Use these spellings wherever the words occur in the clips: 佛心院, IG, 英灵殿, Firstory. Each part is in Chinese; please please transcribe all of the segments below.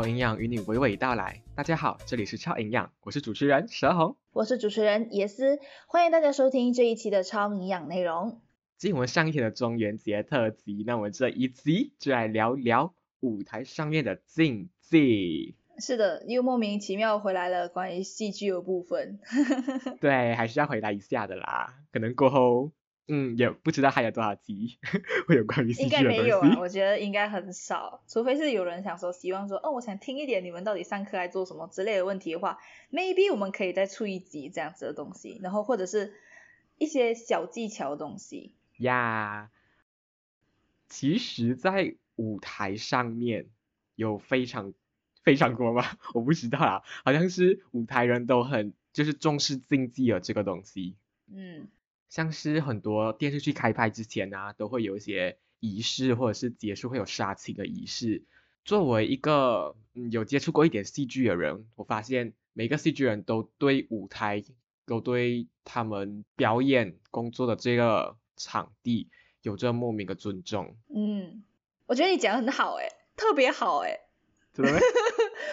超营养与你娓娓道来。大家好，这里是超营养，我是主持人佘红，我是主持人野思，欢迎大家收听这一期的超营养内容。继我们上一期的中元节特辑，那我们这一集就来聊聊舞台上面的禁忌。是的，又莫名其妙回来了关于戏剧的部分。对，还是要回答一下的啦，可能过后也不知道还有多少集会有关于戏剧的东西。应该没有啊，我觉得应该很少，除非是有人想说希望说我想听一点你们到底上课来做什么之类的问题的话， maybe 我们可以再出一集这样子的东西，然后或者是一些小技巧的东西呀。其实在舞台上面有非常多吗？我不知道啦，好像是舞台人都很就是重视禁忌的这个东西。像是很多电视剧开拍之前啊，都会有一些仪式，或者是结束会有杀青的仪式。作为一个有接触过一点戏剧的人，我发现每个戏剧人都对舞台，都对他们表演工作的这个场地有着莫名的尊重。我觉得你讲得很好耶，特别好耶。真的吗？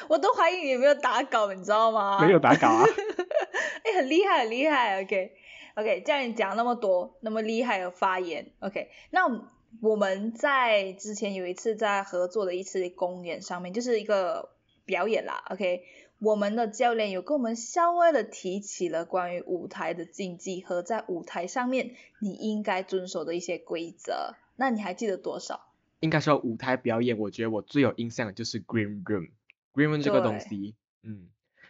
我都怀疑你有没有打稿，你知道吗？没有打稿啊。很厉害很厉害。 OK， 这样你讲那么多那么厉害的发言。 OK， 那我们在之前有一次在合作的一次公演上面，就是一个表演啦。 OK， 我们的教练有跟我们稍微的提起了关于舞台的禁忌和在舞台上面你应该遵守的一些规则。那你还记得多少？应该说舞台表演，我觉得我最有印象的就是 Green Room。 Green Room 这个东西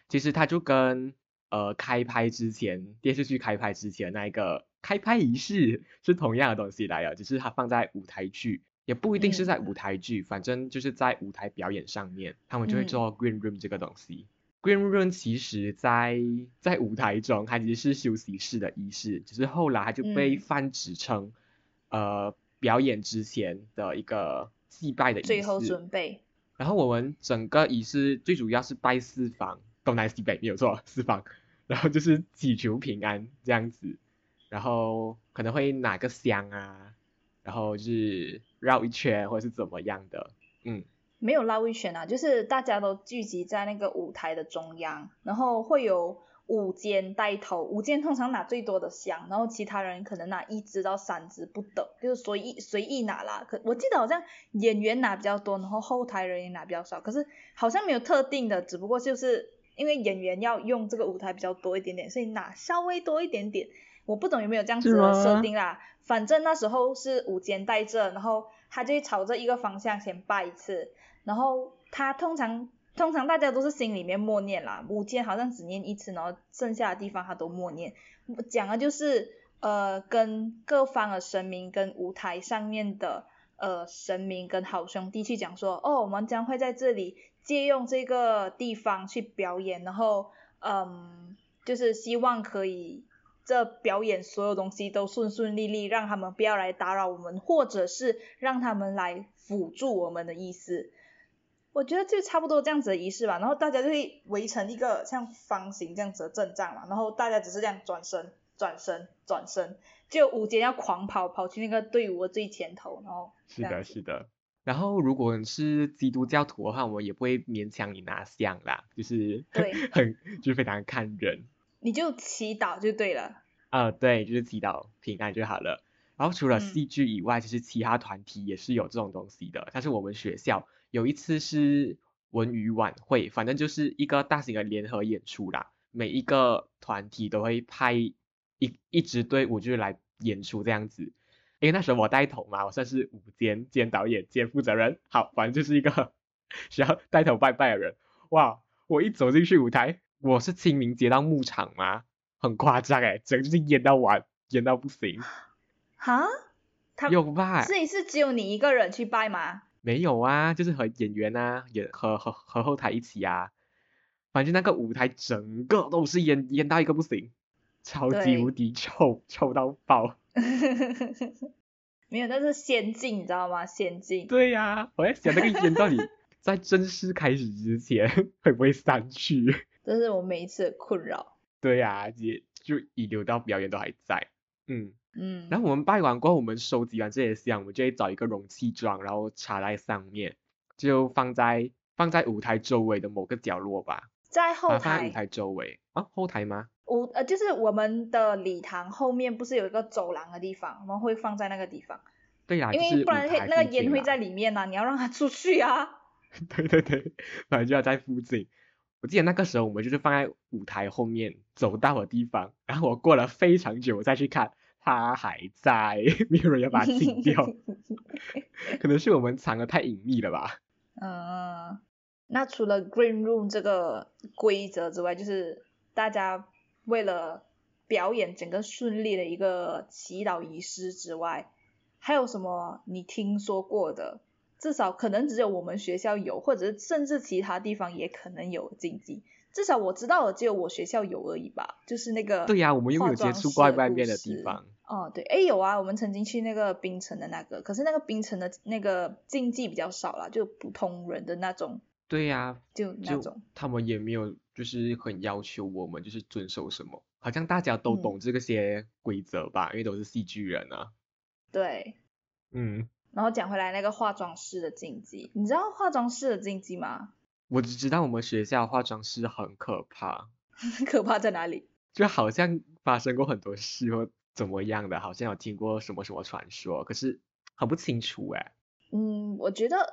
其实它就跟开拍之前电视剧开拍之前那一个开拍仪式是同样的东西来的，只是它放在舞台剧，也不一定是在舞台剧，反正就是在舞台表演上面他们就会做 Green Room 这个东西。Green Room 其实在舞台中它其实是休息室的仪式，只是后来它就被泛指称表演之前的一个祭拜的仪式，最后准备。然后我们整个仪式最主要是拜四方，东南西北没有错，四方，然后就是祈求平安这样子，然后可能会拿个香啊，然后就是绕一圈或是怎么样的。没有绕一圈啊，就是大家都聚集在那个舞台的中央，然后会有舞间带头，舞间通常拿最多的香，然后其他人可能拿1支到3支不等，就是随意拿啦。我记得好像演员拿比较多，然后后台人也拿比较少，可是好像没有特定的，只不过就是因为演员要用这个舞台比较多一点点，所以拿稍微多一点点。我不懂有没有这样子的设定啦，反正那时候是舞间带着，然后他就朝着一个方向先拜一次，然后他通常大家都是心里面默念啦，舞间好像只念一次，然后剩下的地方他都默念。讲的就是跟各方的神明跟舞台上面的神明跟好兄弟去讲说，我们将会在这里借用这个地方去表演，然后就是希望可以这表演所有东西都顺顺利利，让他们不要来打扰我们，或者是让他们来辅助我们的意思。我觉得就差不多这样子的仪式吧，然后大家就会围成一个像方形这样子的阵仗嘛，然后大家只是这样转身，就舞间要狂跑去那个队伍的最前头，然后是的。然后如果你是基督教徒的话，我们也不会勉强你拿香啦，就是对，就是非常看人，你就祈祷就对了。对，就是祈祷平安就好了。然后除了戏剧以外，其实其他团体也是有这种东西的，但是我们学校有一次是文娱晚会，反正就是一个大型的联合演出啦，每一个团体都会派一支队伍就是来演出这样子。因为那时候我带头嘛，我算是舞间兼导演兼负责人，好，反正就是一个需要带头拜拜的人。哇，我一走进去舞台，我是清明节到牧场嘛，很夸张耶，整个就是演到完，演到不行。哈？有吧？所以是只有你一个人去拜吗？没有啊，就是和演员啊，也和后台一起啊，反正那个舞台整个都是演到一个不行，超级无敌臭到爆。没有，那是仙境，你知道吗？仙境。对啊，我在想那个烟到底在正式开始之前会不会散去，这是我每一次的困扰。对啊，就遗留到表演都还在。然后我们拜完过后，我们收集完这些香，我们就会找一个容器装，然后插在上面，就放在放在舞台周围的某个角落吧，在后台，放在舞台周围啊？后台吗？就是我们的礼堂后面不是有一个走廊的地方，我们会放在那个地方。对啦，因为不然那个烟会在里面啊，你要让它出去啊。对对对，本来就要在附近。我记得那个时候我们就是放在舞台后面走道的地方，然后我过了非常久我再去看，它还在，没有人要把它清掉。可能是我们藏得太隐秘了吧。那除了 Green Room 这个规则之外，就是大家为了表演整个顺利的一个祈祷仪式之外，还有什么你听说过的？至少可能只有我们学校有，或者是甚至其他地方也可能有禁忌。至少我知道的只有我学校有而已吧。就是那个对呀，我们又没有接触过外面的地方。哦，对，哎有啊，我们曾经去那个槟城的那个，可是那个槟城的那个禁忌比较少啦，就普通人的那种。对呀，就那种他们也没有就是很要求我们就是遵守什么，好像大家都懂这些规则吧，因为都是戏剧人啊。对，嗯。然后讲回来那个化妆师的禁忌，你知道化妆师的禁忌吗？我只知道我们学校化妆师很可怕。可怕在哪里？就好像发生过很多事或怎么样的，好像有听过什么什么传说，可是很不清楚哎。我觉得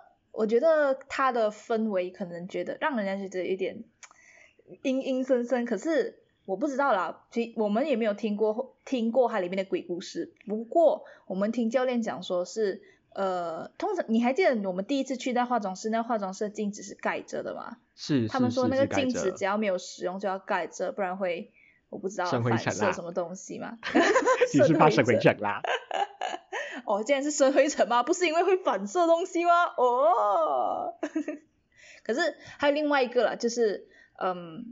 他的氛围可能觉得让人家觉得有点阴阴森森，可是我不知道啦，其实我们也没有听过它里面的鬼故事。不过我们听教练讲说是通常你还记得我们第一次去那化妆室，那化妆室的镜子是盖着的吗？是，他们说那个镜子只要没有使用就要盖着，不然会我不知道反射什么东西嘛。你是怕生灰尘啦？哦，竟然是生灰尘吗？不是因为会反射东西吗？哦。可是还有另外一个啦，就是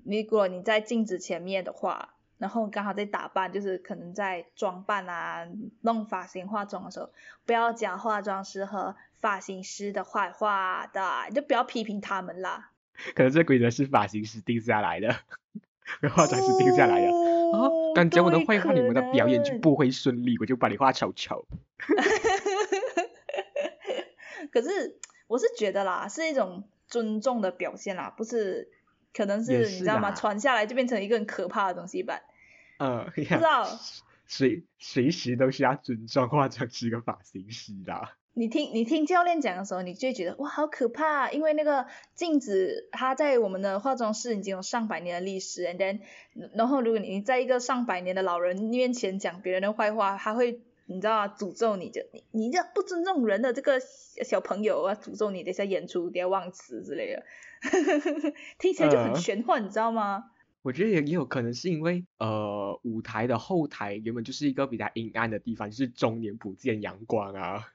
如果你在镜子前面的话，然后刚好在打扮，就是可能在装扮啊弄发型化妆的时候，不要讲化妆师和发型师的坏话的，你就不要批评他们啦。可能这规则是发型师定下来的，化妆师定下来的。刚讲我的坏话，你们的表演就不会顺利，我就把你画丑丑。可是我是觉得啦，是一种尊重的表现啦，不是可能是你知道吗？传下来就变成一个很可怕的东西吧。不知道，随时都是要尊重化妆师跟发型师啦。你听教练讲的时候，你就会觉得哇好可怕，因为那个镜子它在我们的化妆室已经有上百年的历史 然后如果你在一个上百年的老人面前讲别人的坏话，他会你知道吗？诅咒你，就你这不尊重人的这个小朋友啊，诅咒你等下演出等下忘词之类的。听起来就很玄幻，你知道吗？我觉得也有可能是因为舞台的后台原本就是一个比较阴暗的地方，就是终年不见阳光啊。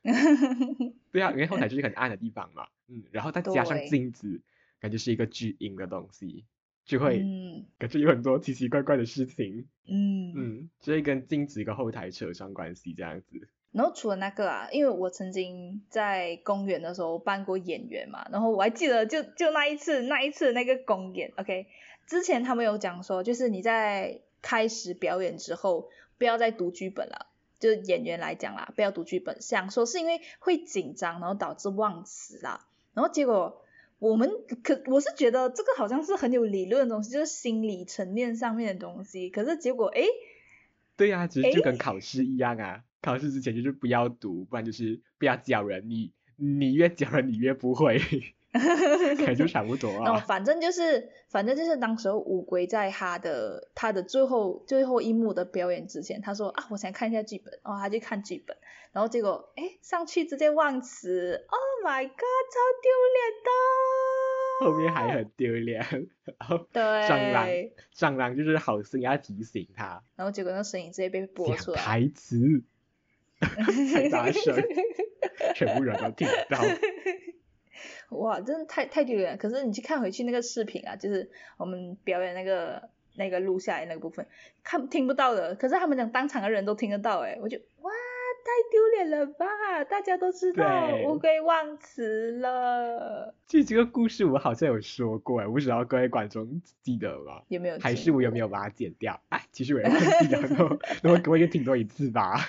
对啊，因为后台就是很暗的地方嘛。然后再加上镜子，感觉是一个巨阴的东西，就会感觉有很多奇奇怪怪的事情。所以跟镜子跟后台扯上关系这样子。然后除了那个啊，因为我曾经在公园的时候扮过演员嘛，然后我还记得就那一次那个公演 OK， 之前他们有讲说就是你在开始表演之后不要再读剧本了，就演员来讲啦，不要读剧本，想说是因为会紧张然后导致忘词啦。然后结果我是觉得这个好像是很有理论的东西，就是心理层面上面的东西，可是结果诶，对啊，其实就跟考试一样啊，考试之前就是不要读，不然就是不要教人，你越教人你越不会。感觉差不多啊。反正就是当时候乌龟在他的最后一幕的表演之前，他说啊我想看一下剧本，然后他去看剧本，然后结果诶上去直接忘词 ，Oh my god， 超丢脸的。后面还很丢脸。对。蟑螂就是好心要提醒他，然后结果那声音直接被播出来。台词。太大声，全部人都听到。哇，真的太丢人了！可是你去看回去那个视频啊，就是我们表演那个录下来那个部分，听不到的。可是他们讲当场的人都听得到，我就哇，太丢脸了吧！大家都知道乌龟忘词了。这个故事我好像有说过，我不知道各位观众记得吗？有没有？还是我有没有把它剪掉？其实我也忘记了，那我可以听多一次吧。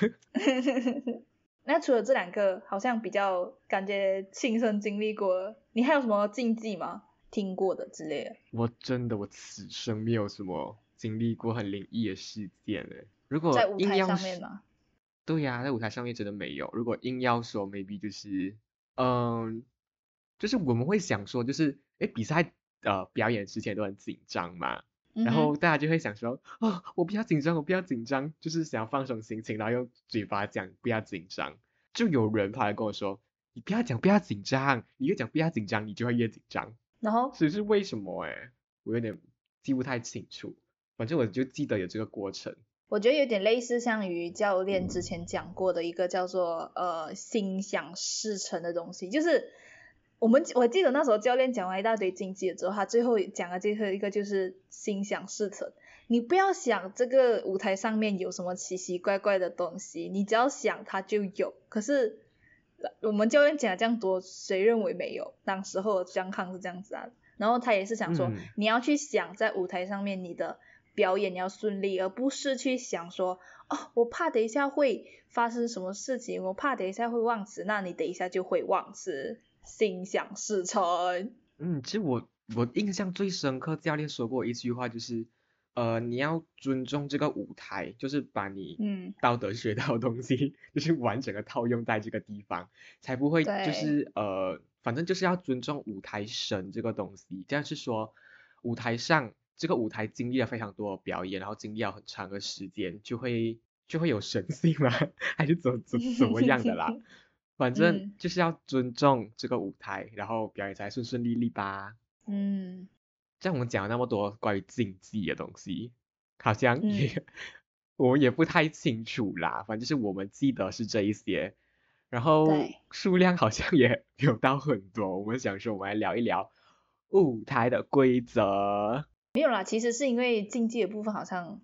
那除了这两个好像比较感觉亲身经历过了，你还有什么禁忌吗？听过的之类的？我真的我此生没有什么经历过很灵异的事件耶。如果在舞台上面吗？对呀，在舞台上面真的没有。如果硬要说 maybe 就是就是我们会想说就是比赛表演之前都很紧张嘛，然后大家就会想说我不要紧张我不要紧张，就是想要放松心情，然后用嘴巴讲不要紧张。就有人跑来跟我说你不要讲不要紧张，你越讲不要紧张你就会越紧张，然后所以是为什么我有点记不太清楚，反正我就记得有这个过程。我觉得有点类似像于教练之前讲过的一个叫做心想事成的东西，就是我记得那时候教练讲完一大堆禁忌了之后，他最后讲的最后一个就是心想事成。你不要想这个舞台上面有什么奇奇怪怪的东西，你只要想它就有。可是我们教练讲了这样多，谁认为没有？当时候姜康是这样子啊，然后他也是想说你要去想在舞台上面你的表演要顺利，而不是去想说我怕等一下会发生什么事情，我怕等一下会忘词，那你等一下就会忘词，心想事成。其实我印象最深刻教练说过一句话，就是你要尊重这个舞台，就是把你道德学到的东西就是完整的套用在这个地方，才不会就是反正就是要尊重舞台神这个东西。这样是说舞台上这个舞台经历了非常多的表演，然后经历了很长的时间，就会有神性吗？还是怎么样的啦？反正就是要尊重这个舞台，然后表演才顺顺利利吧。像我们讲了那么多关于禁忌的东西，好像我们也不太清楚啦。反正就是我们记得是这一些，然后数量好像也有到很多。我们想说，我们来聊一聊舞台的规则。没有啦，其实是因为竞技的部分好像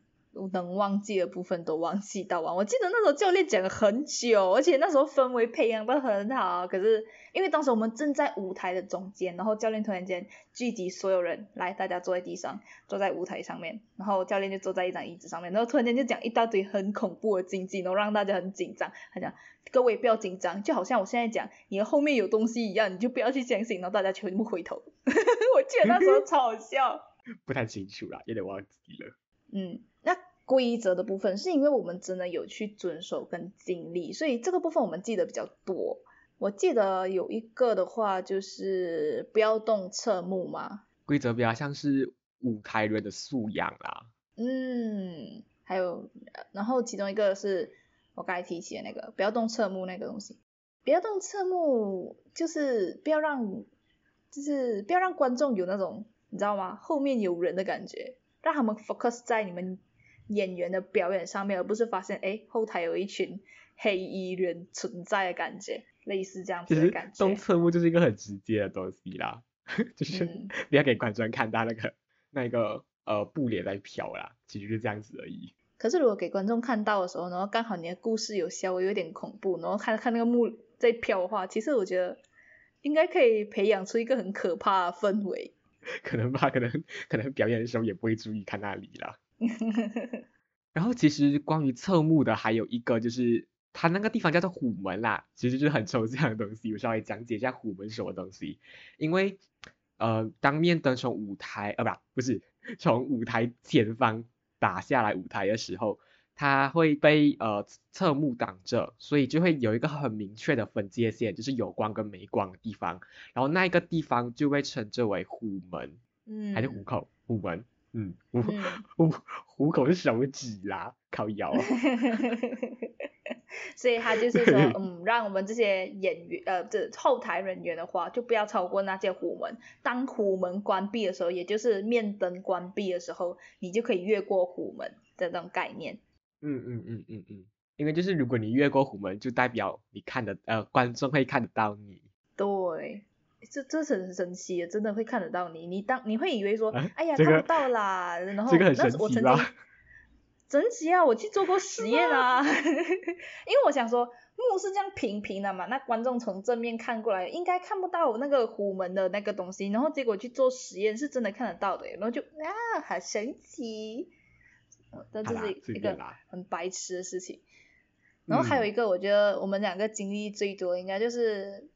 能忘记的部分都忘记到完。我记得那时候教练讲了很久，而且那时候氛围培养得很好，可是因为当时我们正在舞台的中间，然后教练突然间聚集所有人来，大家坐在地上，坐在舞台上面，然后教练就坐在一张椅子上面，然后突然间就讲一大堆很恐怖的禁忌，然后让大家很紧张。他讲各位不要紧张，就好像我现在讲你的后面有东西一样，你就不要去相信，然后大家全部回头。我记得那时候超好笑。不太清楚啦，有点忘记了。那规则的部分是因为我们真的有去遵守跟经历，所以这个部分我们记得比较多。我记得有一个的话就是不要动侧目嘛，规则比较像是舞台人的素养啦。还有然后其中一个是我刚才提起的那个不要动侧目那个东西。不要动侧目就是不要让观众有那种你知道吗？后面有人的感觉，让他们 focus 在你们演员的表演上面，而不是发现后台有一群黑衣人存在的感觉，类似这样子的感觉。其实动侧目就是一个很直接的东西啦，就是你要给观众看到那个布帘在飘啦，其实就这样子而已。可是如果给观众看到的时候，然后刚好你的故事有稍微有点恐怖，然后看那个幕在飘的话，其实我觉得应该可以培养出一个很可怕的氛围。可能吧，可能表演的时候也不会注意看那里啦。然后其实关于侧目的还有一个，就是它那个地方叫做虎门啦，其实就是很抽象的东西。我稍微讲解一下虎门什么东西。因为当面灯从舞台从舞台前方打下来舞台的时候，它会被侧目挡着，所以就会有一个很明确的分界线，就是有光跟没光的地方，然后那一个地方就被称之为虎门，还是虎口？虎门，虎口是手指啦，靠腰。所以他就是说，让我们这些演员这后台人员的话，就不要超过那些虎门。当虎门关闭的时候，也就是面灯关闭的时候，你就可以越过虎门的那种概念。因为就是如果你越过虎门，就代表你观众会看得到你。对，这很神奇的，真的会看得到你。你会以为说，哎呀、看不到啦，然后这个很神奇吧？神奇啊！我去做过实验啊，因为我想说幕是这样平平的嘛，那观众从正面看过来，应该看不到那个虎门的那个东西，然后结果去做实验是真的看得到的，然后就很神奇。但这是一个很白痴的事情。然后还有一个我觉得我们两个经历最多应该就是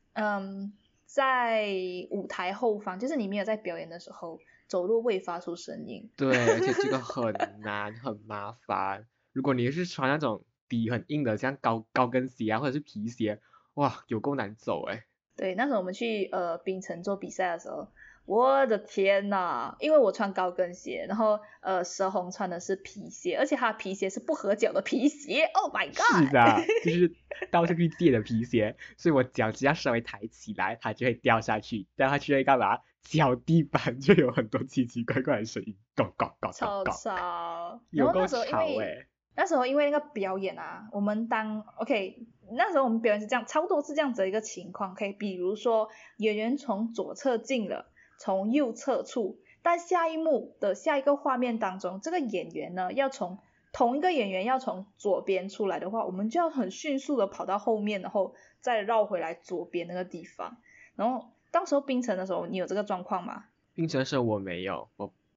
在舞台后方，就是你没有在表演的时候走路会发出声音。对，而且这个很难很麻烦，如果你是穿那种底很硬的像高跟鞋啊或者是皮鞋，哇有够难走欸。对，那时候我们去槟城做比赛的时候，我的天哪，因为我穿高跟鞋，然后佘红穿的是皮鞋，而且他皮鞋是不合脚的皮鞋 Oh my god， 是的，就是到处去借的皮鞋所以我脚只要稍微抬起来他就会掉下去，掉下去会干嘛，脚地板就有很多奇奇怪怪的声音，超吵。有够吵欸。那时候因为那个表演啊，我们OK， 那时候我们表演是这样，差不多是这样子的一个情况，可以比如说演员从左侧进了，从右侧处，但下一幕的下一个画面当中，这个演员呢要从同一个演员要从左边出来的话，我们就要很迅速的跑到后面，然后再绕回来左边那个地方。然后当时候槟城的时候，你有这个状况吗？槟城的时候我没有，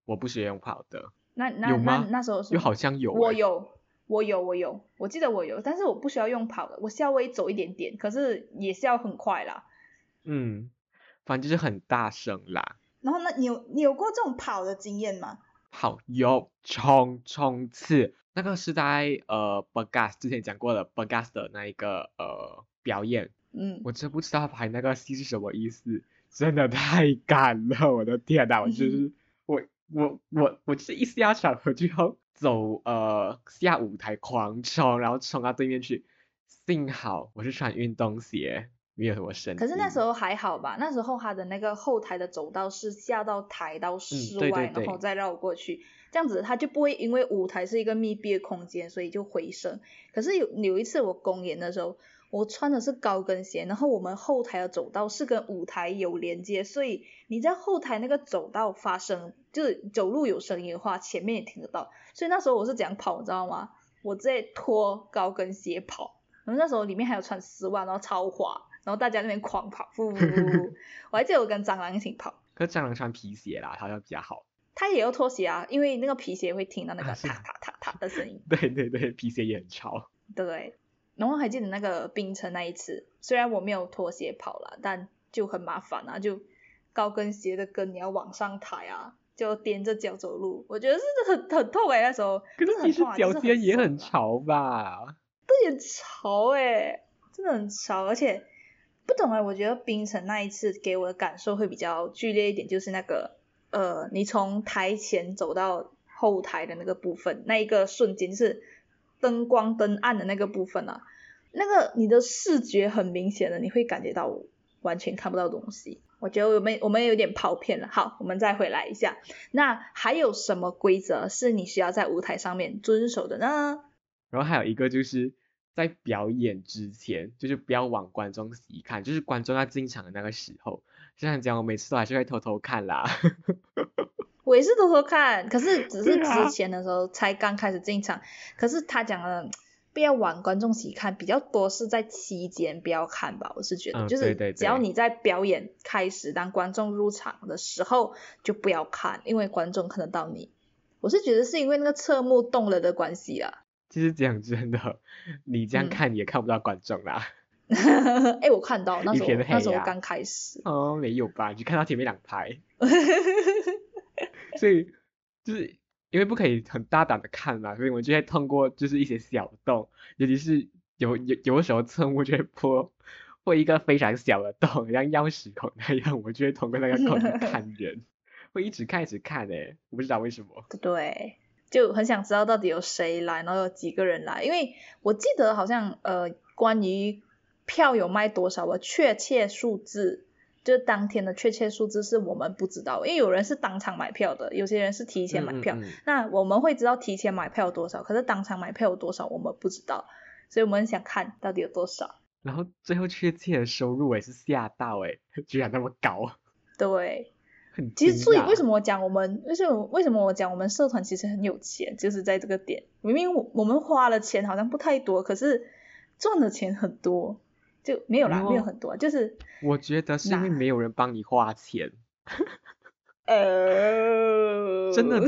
我不喜欢跑的。有吗？那时候又好像有欸。我有，我记得我有，但是我不需要用跑的，我稍微走一点点，可是也是要很快啦。嗯，反正就是很大声啦。然后呢，你有过这种跑的经验吗？跑有冲刺，那个是在Bergas 之前讲过的 Bergas 的那一个表演。嗯，我真不知道排那个戏是什么意思，真的太赶了，我的天哪！我就是、我就是一下场我就要走下舞台狂冲，然后冲到对面去。幸好我是穿运动鞋，没有什么声音。可是那时候还好吧，那时候他的那个后台的走道是下到台到室外、对，然后再绕过去，这样子他就不会因为舞台是一个密闭的空间所以就回声。可是有一次我公演的时候，我穿的是高跟鞋，然后我们后台的走道是跟舞台有连接，所以你在后台那个走道发声，就是走路有声音的话前面也听得到，所以那时候我是怎样跑你知道吗？我直接脱高跟鞋跑，然后那时候里面还有穿丝袜，然后超滑，然后大家那边狂跑我还记得我跟蟑螂一起跑，可是蟑螂穿皮鞋啦，他就比较好，他也要脱鞋啊，因为那个皮鞋会听到那个踏踏踏踏的声音对对对，皮鞋也很吵。对，然后还记得那个槟城那一次，虽然我没有拖鞋跑啦，但就很麻烦啊，就高跟鞋的跟你要往上抬啊，就踮着脚走路，我觉得是很痛欸那时候。可是其实脚尖也很潮吧？对，很潮欸，真的很潮，而且不懂欸，我觉得槟城那一次给我的感受会比较剧烈一点，就是那个你从台前走到后台的那个部分，那一个瞬间是灯光灯暗的那个部分啊，那个你的视觉很明显的，你会感觉到完全看不到东西。我觉得我们有点跑偏了，好，我们再回来一下。那还有什么规则是你需要在舞台上面遵守的呢？然后还有一个就是在表演之前，就是不要往观众席看，就是观众要进场的那个时候，就像讲我每次都还是会偷偷看啦我也是偷偷看，可是只是之前的时候才刚开始进场、可是他讲的不要往观众席看比较多是在期间不要看吧，我是觉得、就是只要你在表演开始当观众入场的时候就不要看，因为观众看得到你，我是觉得是因为那个侧幕动了的关系啦。其实讲真的你这样看也看不到观众啦哎、我看到那时候刚开始哦，没有吧，你看到前面两排所以就是因为不可以很大胆的看嘛，所以我们就会通过就是一些小洞，尤其是有的时候侧幕就会破一个非常小的洞，像钥匙孔那样，我就会通过那个孔去看人会一直看欸，我不知道为什么。对，就很想知道到底有谁来，然后有几个人来，因为我记得好像关于票有卖多少的确切数字，就是当天的确切数字是我们不知道，因为有人是当场买票的，有些人是提前买票那我们会知道提前买票有多少，可是当场买票有多少我们不知道，所以我们想看到底有多少。然后最后确切的收入也是吓到欸，居然那么高。对，很其实所以为什么我讲我们社团其实很有钱，就是在这个点，明明我们花了钱好像不太多，可是赚的钱很多。就没有啦，没有很多，就是我觉得是因为没有人帮你花钱真的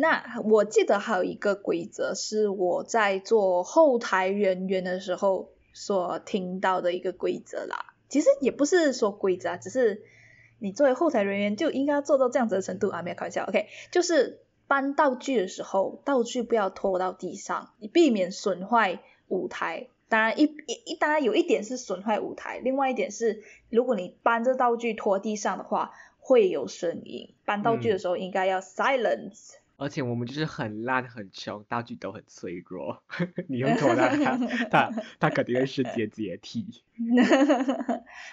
那我记得还有一个规则是我在做后台人员的时候所听到的一个规则啦，其实也不是说规则啊，只是你作为后台人员就应该做到这样子的程度啊，没有开玩笑 OK， 就是搬道具的时候道具不要拖到地上，以避免损坏舞台。当然当然有一点是损坏舞台，另外一点是如果你搬着道具拖地上的话会有声音，搬道具的时候应该要 silence。而且我们就是很烂很穷，道具都很脆弱你用拖到它肯定会世界解体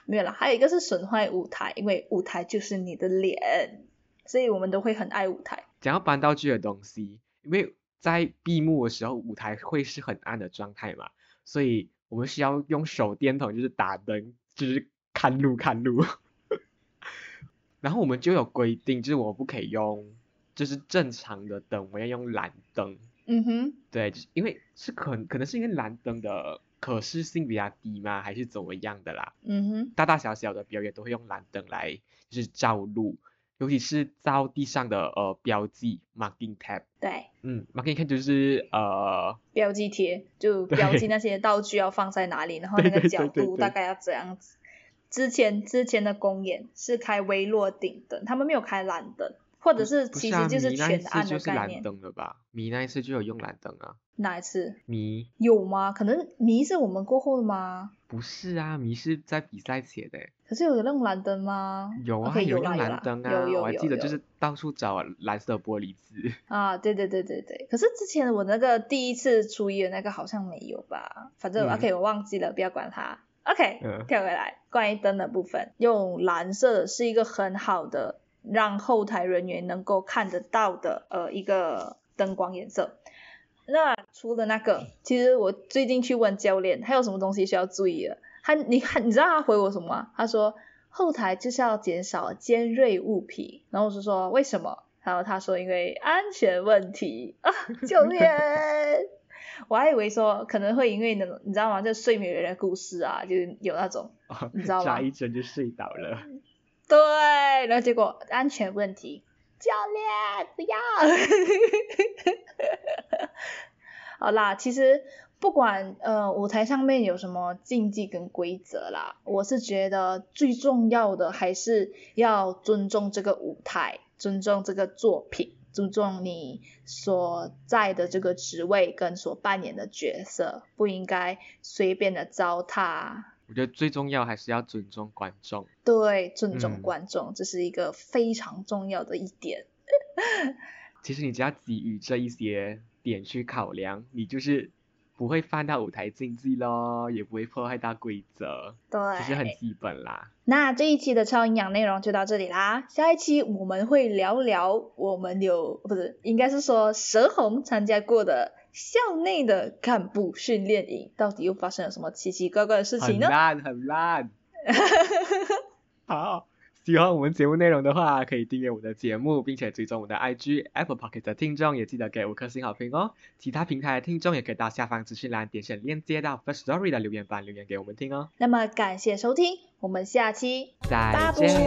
没有啦，还有一个是损坏舞台，因为舞台就是你的脸，所以我们都会很爱舞台。讲到搬道具的东西，因为在闭幕的时候舞台会是很暗的状态嘛，所以我们需要用手电筒就是打灯，就是看路然后我们就有规定，就是我不可以用就是正常的灯，我要用蓝灯。嗯哼，对，因为是可能是因为蓝灯的可视性比较低吗，还是怎么样的啦。嗯哼，大大小小的表演都会用蓝灯来就是照路，尤其是照地上的标记 marking tab。 对，marking tab 就是标记贴，就标记那些道具要放在哪里，然后那个角度大概要这样子。之前的公演是开微弱顶灯，他们没有开蓝灯，或者是其实就是全暗的概念。不是啊，迷那一次就是蓝灯了吧？迷那一次就有用蓝灯啊。哪一次？迷有吗？可能迷是我们过后的吗？不是啊，迷是在比赛前的。可是有用蓝灯吗？有啊， okay， 有用蓝灯啊，有我还记得就是到处找蓝色玻璃纸啊。对对对对对，可是之前我那个第一次出演那个好像没有吧，反正OK， 我忘记了，不要管它。OK， 跳回来，关于灯的部分，用蓝色是一个很好的。让后台人员能够看得到的一个灯光颜色。那除了那个，其实我最近去问教练还有什么东西需要注意的，你知道他回我什么吗？他说后台就是要减少尖锐物品，然后我就说为什么，然后他说因为安全问题啊，教练我还以为说可能会因为你知道吗，这睡美人的故事啊，就是有那种你知道吗，眨一针就睡倒了，对，然后结果安全问题，教练不要好啦，其实不管舞台上面有什么禁忌跟规则啦，我是觉得最重要的还是要尊重这个舞台，尊重这个作品，尊重你所在的这个职位跟所扮演的角色，不应该随便的糟蹋。我觉得最重要还是要尊重观众。对，尊重观众，这是一个非常重要的一点其实你只要基于这一些点去考量，你就是不会犯到舞台禁忌咯，也不会破坏到规则。对，其实很基本啦。那这一期的超营养内容就到这里啦，下一期我们会聊聊我们应该是说蛇红参加过的校内的干部训练营，到底又发生了什么奇奇怪怪的事情呢？很烂好，喜欢我们节目内容的话可以订阅我的节目，并且追踪我的 IG。 Apple Podcast 的听众也记得给5颗星好评哦，其他平台的听众也可以到下方资讯栏点选链接到 Firstory 的留言板留言给我们听哦。那么感谢收听，我们下期再见。